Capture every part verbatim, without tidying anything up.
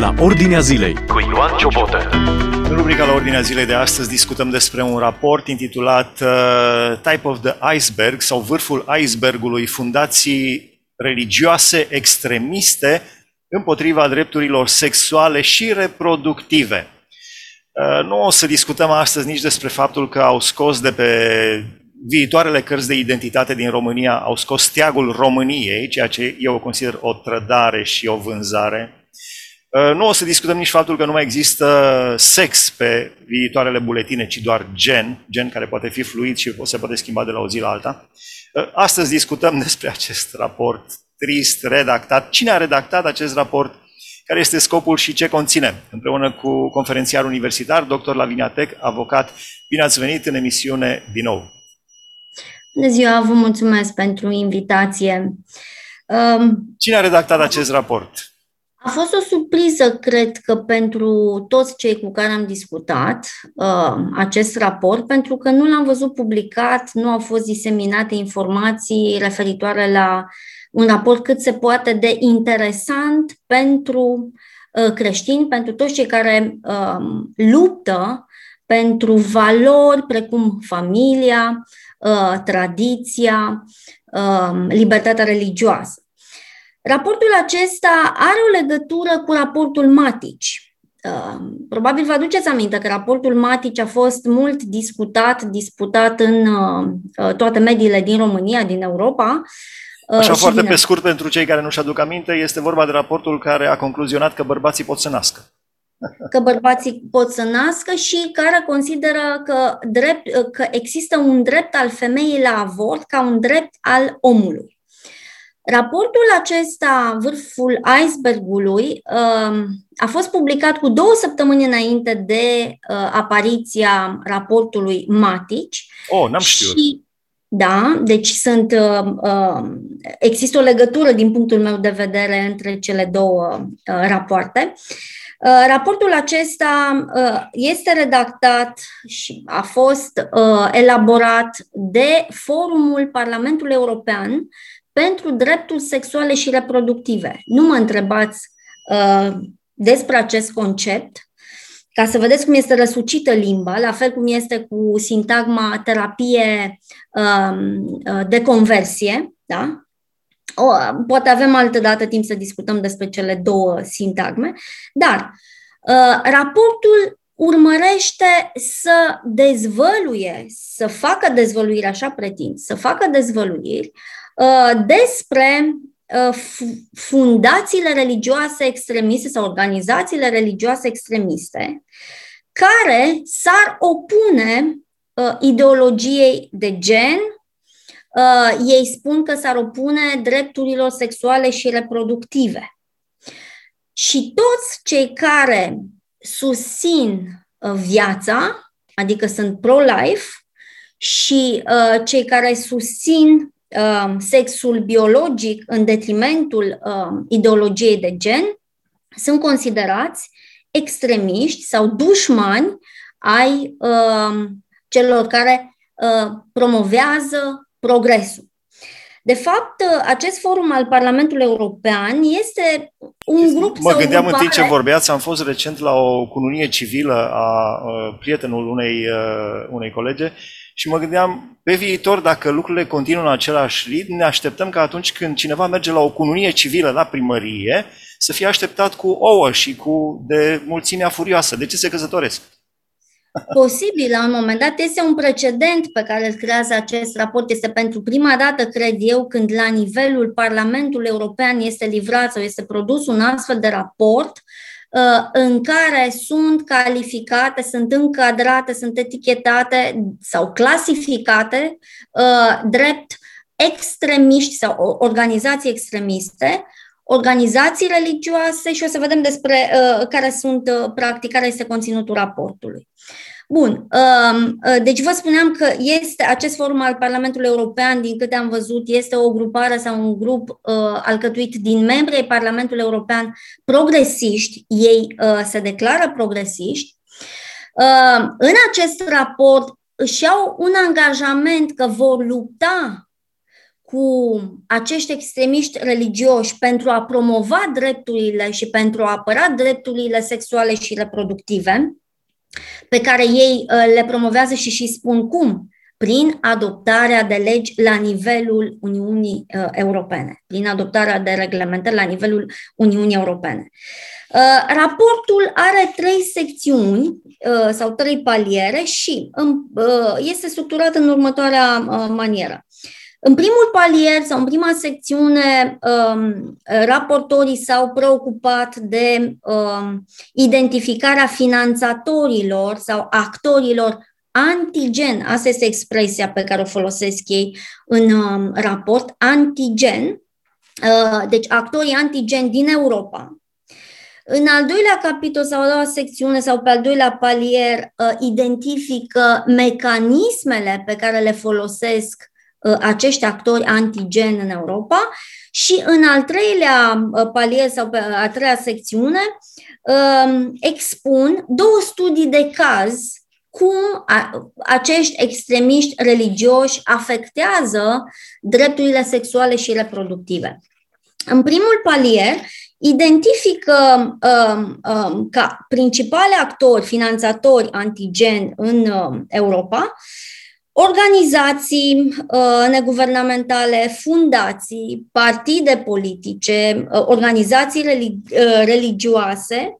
la Ordinea Zilei cu Ioan Ciobotă. În rubrica la Ordinea Zilei de astăzi discutăm despre un raport intitulat uh, Type of the Iceberg sau Vârful icebergului, fundații religioase extremiste împotriva drepturilor sexuale și reproductive. Uh, nu o să discutăm astăzi nici despre faptul că au scos de pe viitoarele cărți de identitate din România, au scos steagul României, ceea ce eu consider o trădare și o vânzare. Nu o să discutăm nici faptul că nu mai există sex pe viitoarele buletine, ci doar gen, gen care poate fi fluid și se poate schimba de la o zi la alta. Astăzi discutăm despre acest raport trist, redactat. Cine a redactat acest raport? Care este scopul și ce conține? Împreună cu conferențiar universitar, doctor Lavinia Tec, avocat. Bine ați venit în emisiune din nou! Bună ziua, vă mulțumesc pentru invitație. Cine a redactat acest raport? A fost o surpriză, cred că, pentru toți cei cu care am discutat acest raport, pentru că nu l-am văzut publicat, nu au fost diseminate informații referitoare la un raport cât se poate de interesant pentru creștini, pentru toți cei care luptă pentru valori precum familia, tradiția, libertatea religioasă. Raportul acesta are o legătură cu raportul Matić. Probabil vă aduceți aminte că raportul Matić a fost mult discutat, disputat în toate mediile din România, din Europa. Așa, foarte pe scurt, pentru cei care nu-și aduc aminte, este vorba de raportul care a concluzionat că bărbații pot să nască. Că bărbații pot să nască și care consideră că, drept, că există un drept al femeii la avort ca un drept al omului. Raportul acesta, Vârful icebergului, a fost publicat cu două săptămâni înainte de apariția raportului Matić. Oh, n-am știut. Și, da, deci sunt, există o legătură din punctul meu de vedere între cele două rapoarte. Raportul acesta este redactat și a fost elaborat de Forumul Parlamentului European pentru drepturi sexuale și reproductive. Nu mă întrebați despre acest concept, ca să vedeți cum este răsucită limba, la fel cum este cu sintagma terapie de conversie, da? O, poate avem altădată timp să discutăm despre cele două sintagme, dar uh, raportul urmărește să dezvăluie, să facă dezvăluiri, așa pretind, să facă dezvăluiri uh, despre uh, fundațiile religioase extremiste sau organizațiile religioase extremiste care s-ar opune uh, ideologiei de gen. Uh, ei spun că s-ar opune drepturilor sexuale și reproductive. Și toți cei care susțin uh, viața, adică sunt pro-life, și uh, cei care susțin uh, sexul biologic în detrimentul uh, ideologiei de gen, sunt considerați extremiști sau dușmani ai uh, celor care uh, promovează progresul. De fapt, acest forum al Parlamentului European este un grup... Mă gândeam în timp ce vorbeați, am fost recent la o cununie civilă a prietenul unei, unei colege și mă gândeam, pe viitor, dacă lucrurile continuă în același ritm, ne așteptăm ca atunci când cineva merge la o cununie civilă la primărie să fie așteptat cu ouă și cu de mulțimea furioasă. De ce se căsătoresc? Posibil, la un moment dat, este un precedent pe care îl creează acest raport. Este pentru prima dată, cred eu, când la nivelul Parlamentului European este livrat sau este produs un astfel de raport în care sunt calificate, sunt încadrate, sunt etichetate sau clasificate drept extremiști sau organizații extremiste, organizații religioase și o să vedem despre uh, care sunt, uh, practic, care este conținutul raportului. Bun, uh, uh, deci vă spuneam că este acest forum al Parlamentului European, din câte am văzut, este o grupare sau un grup uh, alcătuit din membri ai Parlamentului European progresiști, ei uh, se declară progresiști. Uh, în acest raport își au un angajament că vor lupta cu acești extremiști religioși pentru a promova drepturile și pentru a apăra drepturile sexuale și reproductive, pe care ei le promovează și și spun cum? Prin adoptarea de legi la nivelul Uniunii Europene, prin adoptarea de reglementări la nivelul Uniunii Europene. Raportul are trei secțiuni sau trei paliere și este structurat în următoarea manieră. În primul palier sau în prima secțiune, raportorii s-au preocupat de identificarea finanțatorilor sau actorilor antigen. Asta este expresia pe care o folosesc ei în raport, antigen, deci actorii antigen din Europa. În al doilea capitol sau a doua secțiune sau pe al doilea palier identifică mecanismele pe care le folosesc acești actori antigen în Europa și în al treilea palier sau pe a treia secțiune expun două studii de caz cum acești extremiști religioși afectează drepturile sexuale și reproductive. În primul palier identifică um, um, ca principale actori, finanțatori antigen în um, Europa, organizații uh, neguvernamentale, fundații, partide politice, uh, organizații relig- uh, religioase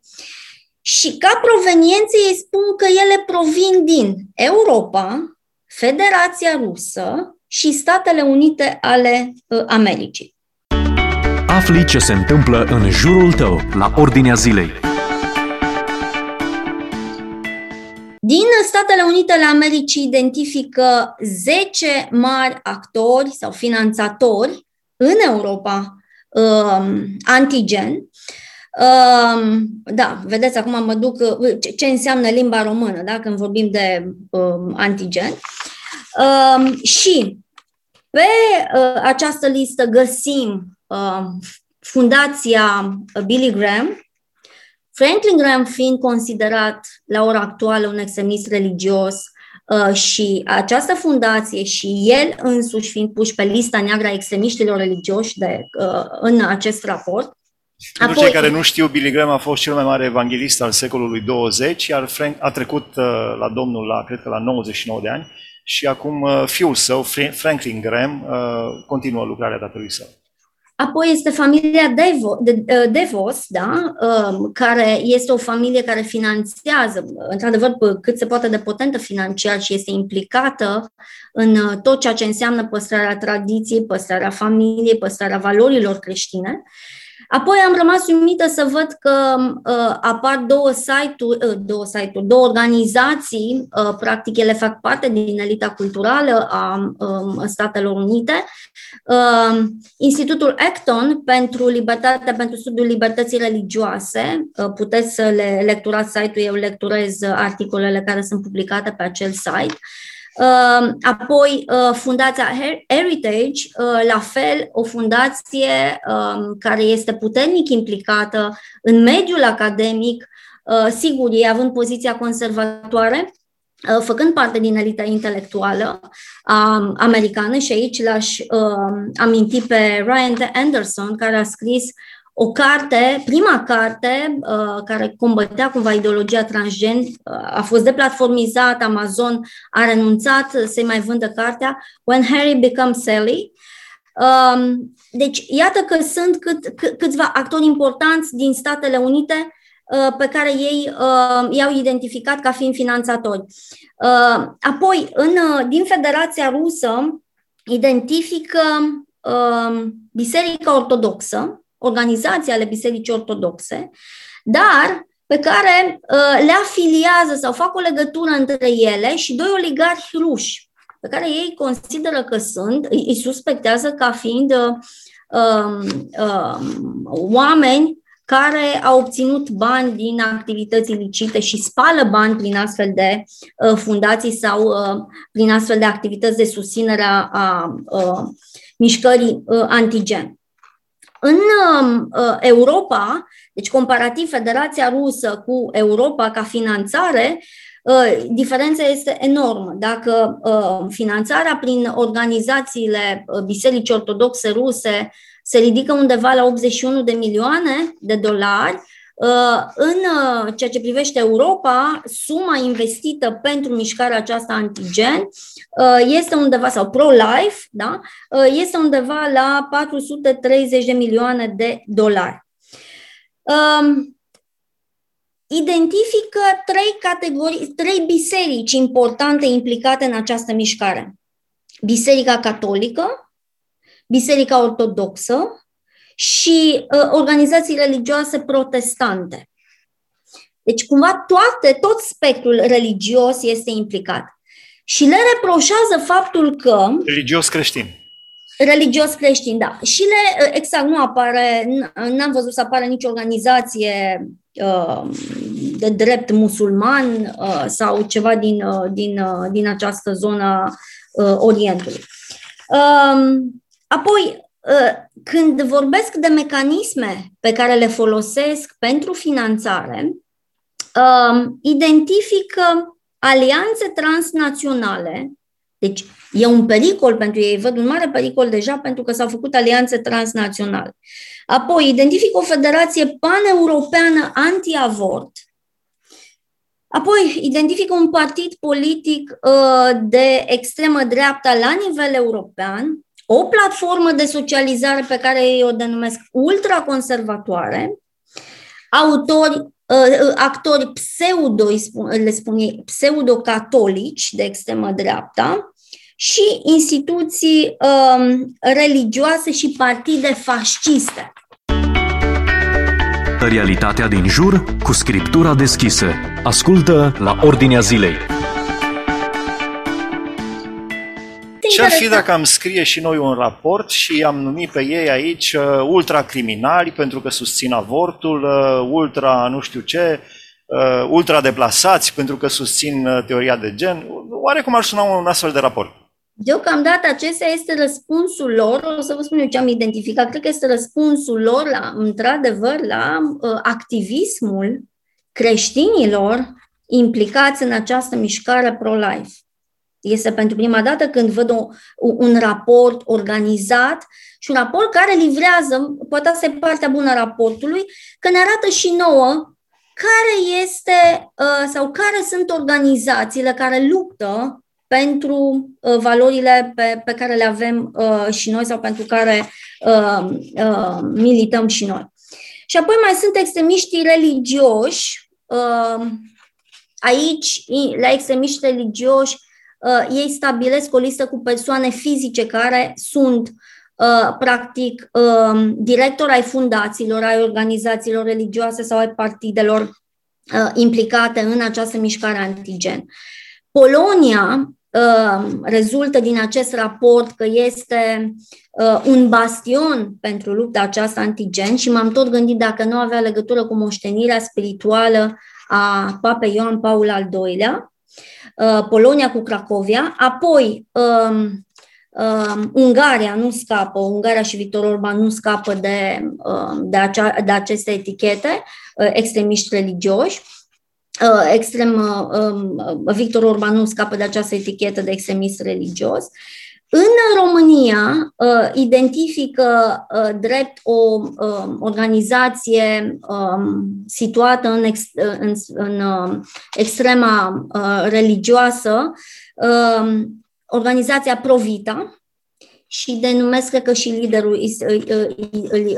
și ca proveniențe ei spun că ele provin din Europa, Federația Rusă și Statele Unite ale uh, Americii. Afli ce se întâmplă în jurul tău, la ordinea zilei. Din Statele Unite ale Americii identifică zece mari actori sau finanțatori în Europa um, antigen. Um, da, vedeți, acum mă duc ce, ce înseamnă limba română, da, când vorbim de um, antigen. Um, și pe uh, această listă găsim uh, Fundația Billy Graham, Franklin Graham fiind considerat la ora actuală un extremist religios uh, și această fundație și el însuși fiind puși pe lista neagră a extremiștilor religioși de, uh, în acest raport. Pentru cei care nu știu, Billy Graham a fost cel mai mare evanghelist al secolului douăzeci, iar Frank a trecut uh, la Domnul la, cred că la nouăzeci și nouă de ani și acum uh, fiul său, Franklin Graham, uh, continuă lucrarea tatălui său. Apoi este familia DeVos, da, care este o familie care finanțează, într-adevăr, cât se poate de potentă financiar și este implicată în tot ceea ce înseamnă păstrarea tradiției, păstrarea familiei, păstrarea valorilor creștine. Apoi am rămas uimită să văd că uh, apar două site-uri, uh, două site-uri, două organizații, uh, practic ele fac parte din elita culturală a um, Statelor Unite, uh, Institutul Acton pentru libertate, pentru studiul libertății religioase, uh, puteți să le lecturați site-ul, eu lecturez articolele care sunt publicate pe acel site. Apoi fundația Heritage, la fel o fundație care este puternic implicată în mediul academic, sigur, ei având poziția conservatoare, făcând parte din elita intelectuală americană și aici l-aș aminti pe Ryan Anderson, care a scris o carte, prima carte uh, care combătea cumva ideologia transgen, uh, a fost deplatformizată, Amazon a renunțat să-i mai vândă cartea, When Harry Becomes Sally. Uh, deci, iată că sunt cât, câ- câțiva actori importanți din Statele Unite uh, pe care ei uh, i-au identificat ca fiind finanțatori. Uh, apoi, în, uh, din Federația Rusă, identifică uh, Biserica Ortodoxă, organizații ale Bisericii Ortodoxe, dar pe care uh, le afiliază sau fac o legătură între ele și doi oligarhi ruși, pe care ei consideră că sunt, îi suspectează ca fiind uh, uh, oameni care au obținut bani din activități ilicite și spală bani prin astfel de uh, fundații sau uh, prin astfel de activități de susținere a uh, mișcării uh, antigen. În uh, Europa, deci comparativ Federația Rusă cu Europa ca finanțare, Diferența este enormă. Dacă finanțarea prin organizațiile Bisericii Ortodoxe Ruse se ridică undeva la optzeci și unu de milioane de dolari, în ceea ce privește Europa, suma investită pentru mișcarea aceasta antigen este undeva, sau pro-life, da? Este undeva la patru sute treizeci de milioane de dolari. Identifică trei categorii, trei biserici importante implicate în această mișcare. Biserica Catolică, Biserica Ortodoxă și uh, organizații religioase protestante. Deci, cumva, toate, tot spectrul religios este implicat. Și le reproșează faptul că... Religios creștin. Religios creștin, da. Și le, exact, nu apare, n-am văzut să apară nicio organizație de drept musulman sau ceva din, din, din această zonă Orientului. Apoi, când vorbesc de mecanisme pe care le folosesc pentru finanțare, identifică alianțe transnaționale. Deci e un pericol pentru ei, văd un mare pericol deja pentru că s-au făcut alianțe transnaționale. Apoi identific o federație paneuropeană anti-avort. Apoi identific un partid politic uh, de extremă dreapta la nivel european, o platformă de socializare pe care ei o denumesc ultraconservatoare, autori actori pseudo, le spun ei, pseudo-catolici de extremă dreapta și instituții um, religioase și partide fasciste. Realitatea din jur cu scriptura deschisă. Ascultă la Ordinea Zilei. Ce ar fi dacă am scrie și noi un raport și am numit pe ei aici uh, ultracriminali pentru că susțin avortul, uh, ultra nu știu ce, uh, ultra deplasați pentru că susțin uh, teoria de gen? Oare cum ar suna un astfel de raport? Deocamdată acesta este răspunsul lor, o să vă spun eu ce am identificat, cred că este răspunsul lor, la, într-adevăr, la uh, activismul creștinilor implicați în această mișcare pro-life. Este pentru prima dată când văd o, un raport organizat și un raport care livrează, poate asta e partea bună a raportului, că ne arată și nouă care este sau care sunt organizațiile care luptă pentru valorile pe, pe care le avem și noi sau pentru care milităm și noi. Și apoi mai sunt extremiștii religioși. Aici, la extremiști religioși, Uh, ei stabilesc o listă cu persoane fizice care sunt, uh, practic, uh, directori ai fundațiilor, ai organizațiilor religioase sau ai partidelor uh, implicate în această mișcare antigen. Polonia uh, rezultă din acest raport că este uh, un bastion pentru lupta aceasta antigen și m-am tot gândit dacă nu avea legătură cu moștenirea spirituală a papei Ioan Paul al doilea-lea, Polonia cu Cracovia, apoi um, um, Ungaria nu scapă, Ungaria și Victor Orban nu scapă de, de, acea, de aceste etichete, extremiști religioși, extrem, um, Victor Orban nu scapă de această etichetă de extremist religios. În România uh, identifică uh, drept o uh, organizație um, situată în, ex, în, în uh, extrema uh, religioasă, uh, organizația Provita, și denumesc, cred că și liderul îl uh,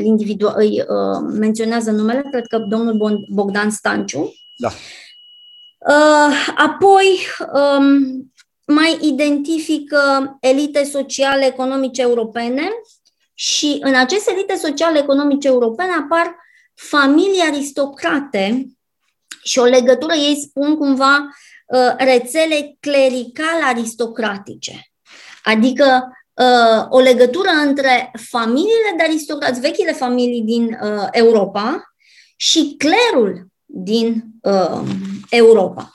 uh, uh, uh, menționează numele, cred că domnul Bogdan Stanciu. Da. Uh, apoi... Um, mai identifică elite sociale economice europene și în aceste elite sociale economice europene apar familii aristocrate și o legătură, ei spun cumva, rețele clerical-aristocratice, adică o legătură între familiile de aristocrați, vechile familii din Europa și clerul din Europa.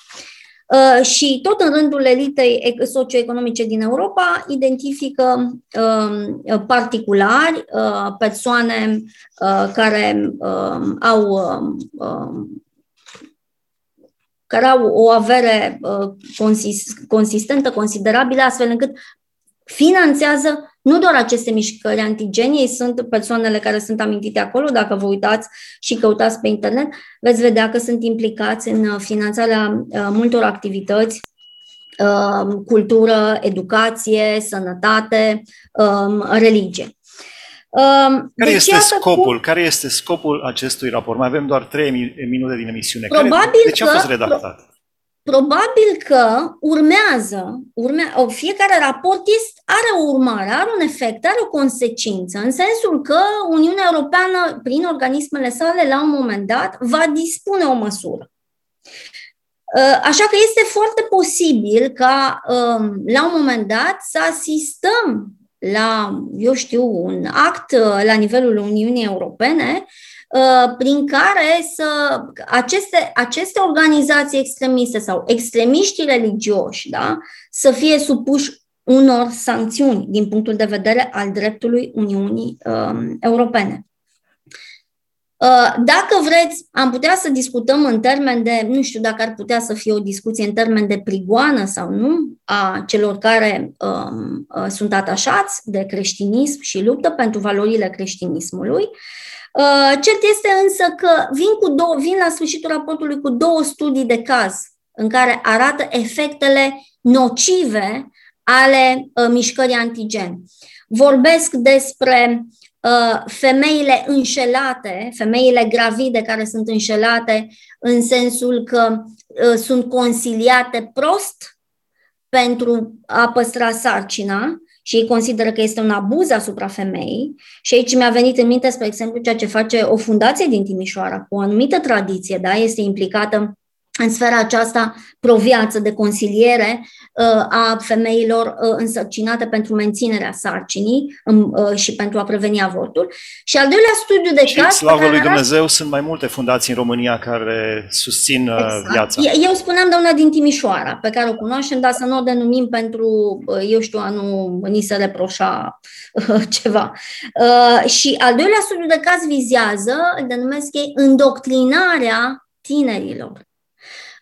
Uh, și tot în rândul elitei socioeconomice din Europa identifică uh, particulari, uh, persoane uh, care uh, au uh, uh, care au o avere consist- consistentă, considerabilă, astfel încât finanțează nu doar aceste mișcări antigene, ei sunt persoanele care sunt amintite acolo, dacă vă uitați și căutați pe internet, veți vedea că sunt implicați în finanțarea multor activități, cultură, educație, sănătate, religie. Care este scopul? Cu... Care este scopul acestui raport? Mai avem doar trei minute din emisiune. Probabil care... De ce a fost redactat? Că... Probabil că urmează, urmea, fiecare raport este, are o urmare, are un efect, are o consecință, în sensul că Uniunea Europeană, prin organismele sale, la un moment dat, va dispune o măsură. Așa că este foarte posibil ca, la un moment dat, să asistăm la, eu știu, un act la nivelul Uniunii Europene, prin care să aceste, aceste organizații extremiste sau extremiștii religioși, da, să fie supuși unor sancțiuni din punctul de vedere al dreptului Uniunii uh, Europene. Uh, dacă vreți, am putea să discutăm în termen de, nu știu dacă ar putea să fie o discuție în termen de prigoană sau nu, a celor care uh, sunt atașați de creștinism și luptă pentru valorile creștinismului. Cert este însă că vin, cu două, vin la sfârșitul raportului cu două studii de caz în care arată efectele nocive ale uh, mișcării antigen. Vorbesc despre uh, femeile înșelate, femeile gravide care sunt înșelate în sensul că uh, sunt consiliate prost pentru a păstra sarcina, și ei consideră că este un abuz asupra femeii. Și aici mi-a venit în minte, spre exemplu, ceea ce face o fundație din Timișoara cu o anumită tradiție, da? Este implicată în sfera aceasta proviață de consiliere uh, a femeilor uh, însărcinate pentru menținerea sarcinii um, uh, și pentru a preveni avortul. Și al doilea studiu de și caz... Și slavă lui Dumnezeu, sunt mai multe fundații în România care susțin uh, exact. viața. Eu spuneam de una din Timișoara, pe care o cunoaștem, dar să nu o denumim pentru, eu știu, a nu ni se reproșa uh, ceva. Uh, și al doilea studiu de caz vizează, denumesc ei, îndoctrinarea tinerilor.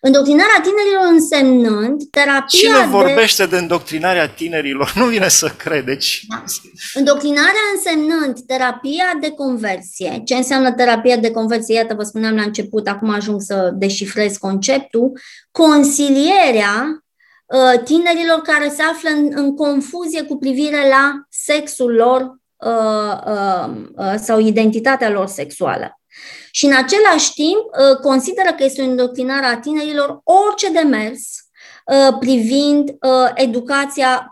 Îndoctrinarea tinerilor însemnând terapia Cine de... vorbește de îndoctrinarea tinerilor? Nu vine să cred, deci... Da. Îndoctrinarea însemnând terapia de conversie. Ce înseamnă terapia de conversie? Iată, vă spuneam la început, acum ajung să deșifrez conceptul. Consilierea uh, tinerilor care se află în, în confuzie cu privire la sexul lor uh, uh, uh, sau identitatea lor sexuală. Și în același timp consideră că este o îndoctrinare a tinerilor orice demers privind educația,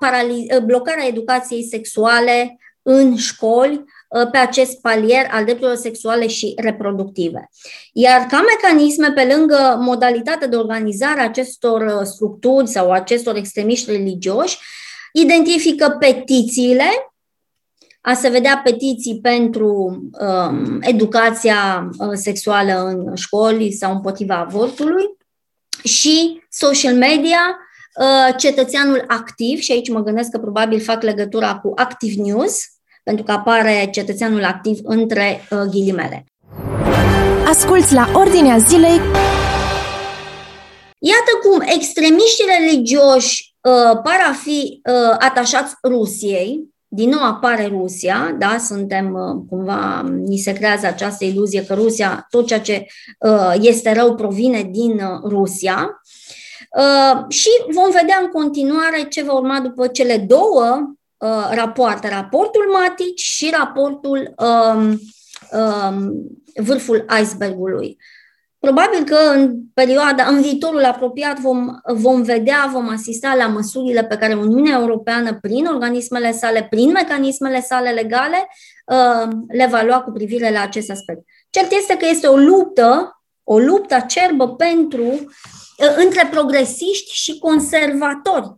blocarea educației sexuale în școli pe acest palier al drepturilor sexuale și reproductive. Iar ca mecanisme, pe lângă modalitatea de organizare a acestor structuri sau acestor extremiști religioși, identifică petițiile, a se vedea petiții pentru um, educația uh, sexuală în școli sau împotriva avortului și social media, uh, cetățeanul activ, și aici mă gândesc că probabil fac legătura cu Active News, pentru că apare cetățeanul activ între uh, ghilimele. Asculți la Ordinea Zilei. Iată cum extremiștii religioși uh, par a fi uh, atașați Rusiei. Din nou apare Rusia, da, suntem cumva, ni se creează această iluzie că Rusia, tot ceea ce uh, este rău provine din uh, Rusia uh, și vom vedea în continuare ce va urma după cele două uh, rapoarte, raportul Matić și raportul um, um, Vârful icebergului. Probabil că în perioada, în viitorul apropiat vom, vom vedea, vom asista la măsurile pe care Uniunea Europeană, prin organismele sale, prin mecanismele sale legale, le va lua cu privire la acest aspect. Cert este că este o luptă, o luptă acerbă pentru, între progresiști și conservatori.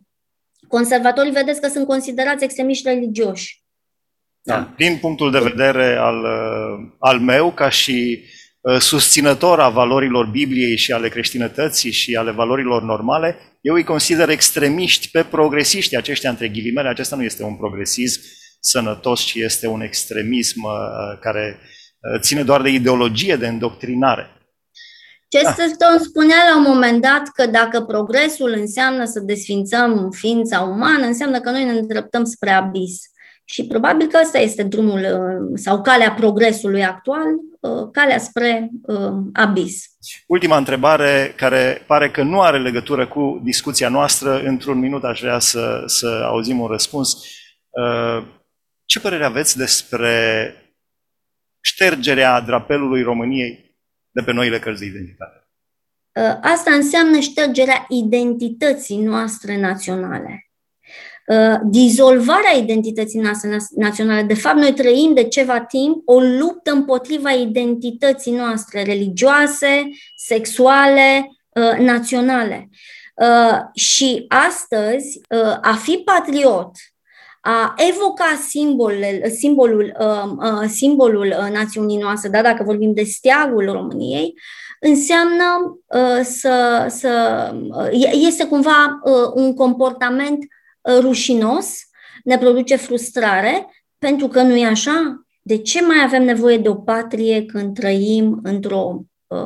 Conservatorii, vedeți că sunt considerați extremiști religioși. Da. Din punctul de vedere al, al meu, ca și... susținător a valorilor Bibliei și ale creștinătății și ale valorilor normale, eu îi consider extremiști pe progresiști, aceștia între ghilimele. Acesta nu este un progresism sănătos, ci este un extremism care ține doar de ideologie, de îndoctrinare. Chesterton spunea la un moment dat că dacă progresul înseamnă să desfințăm ființa umană, înseamnă că noi ne îndreptăm spre abis. Și probabil că ăsta este drumul sau calea progresului actual, calea spre abis. Ultima întrebare, care pare că nu are legătură cu discuția noastră, într-un minut aș vrea să, să auzim un răspuns. Ce părere aveți despre ștergerea drapelului României de pe noile cărți de identitate? Asta înseamnă ștergerea identității noastre naționale. Dizolvarea identității noastre naționale. De fapt, noi trăim de ceva timp o luptă împotriva identității noastre religioase, sexuale, naționale. Și astăzi, a fi patriot, a evoca simbolul, simbolul, simbolul națiunii noastre, da, dacă vorbim de steagul României, înseamnă să, să este cumva un comportament rușinos, ne produce frustrare, pentru că nu e așa. De ce mai avem nevoie de o patrie când trăim într-o uh,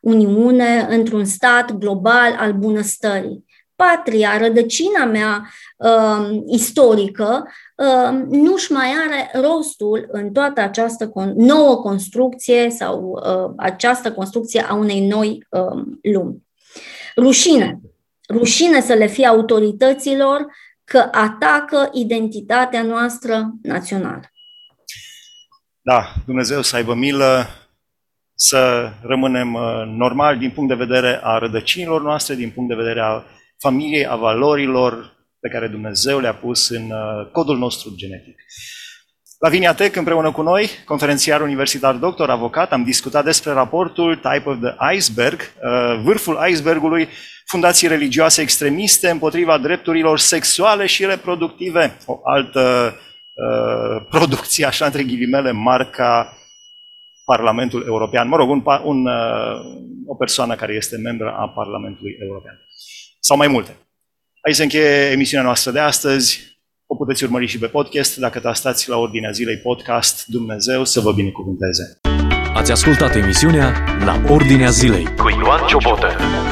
uniune, într-un stat global al bunăstării? Patria, rădăcina mea uh, istorică, uh, nu-și mai are rostul în toată această con- nouă construcție sau uh, această construcție a unei noi uh, lumi. Rușine. Rușine să le fie autorităților că atacă identitatea noastră națională. Da, Dumnezeu să aibă milă, să rămânem normali din punct de vedere a rădăcinilor noastre, din punct de vedere a familiei, a valorilor pe care Dumnezeu le-a pus în codul nostru genetic. Lavinia Tec, împreună cu noi, conferențiar universitar, doctor, avocat, am discutat despre raportul Type of the Iceberg, vârful icebergului, fundații religioase extremiste împotriva drepturilor sexuale și reproductive. O altă uh, producție, așa între ghilimele, marca Parlamentul European. Mă rog, un, un, uh, o persoană care este membră a Parlamentului European. Sau mai multe. Aici se încheie emisiunea noastră de astăzi. O puteți urmări și pe podcast, dacă tastați la ordinea zilei podcast. Dumnezeu să vă binecuvânteze! Ați ascultat emisiunea La Ordinea Zilei cu Ioan Ciobotă.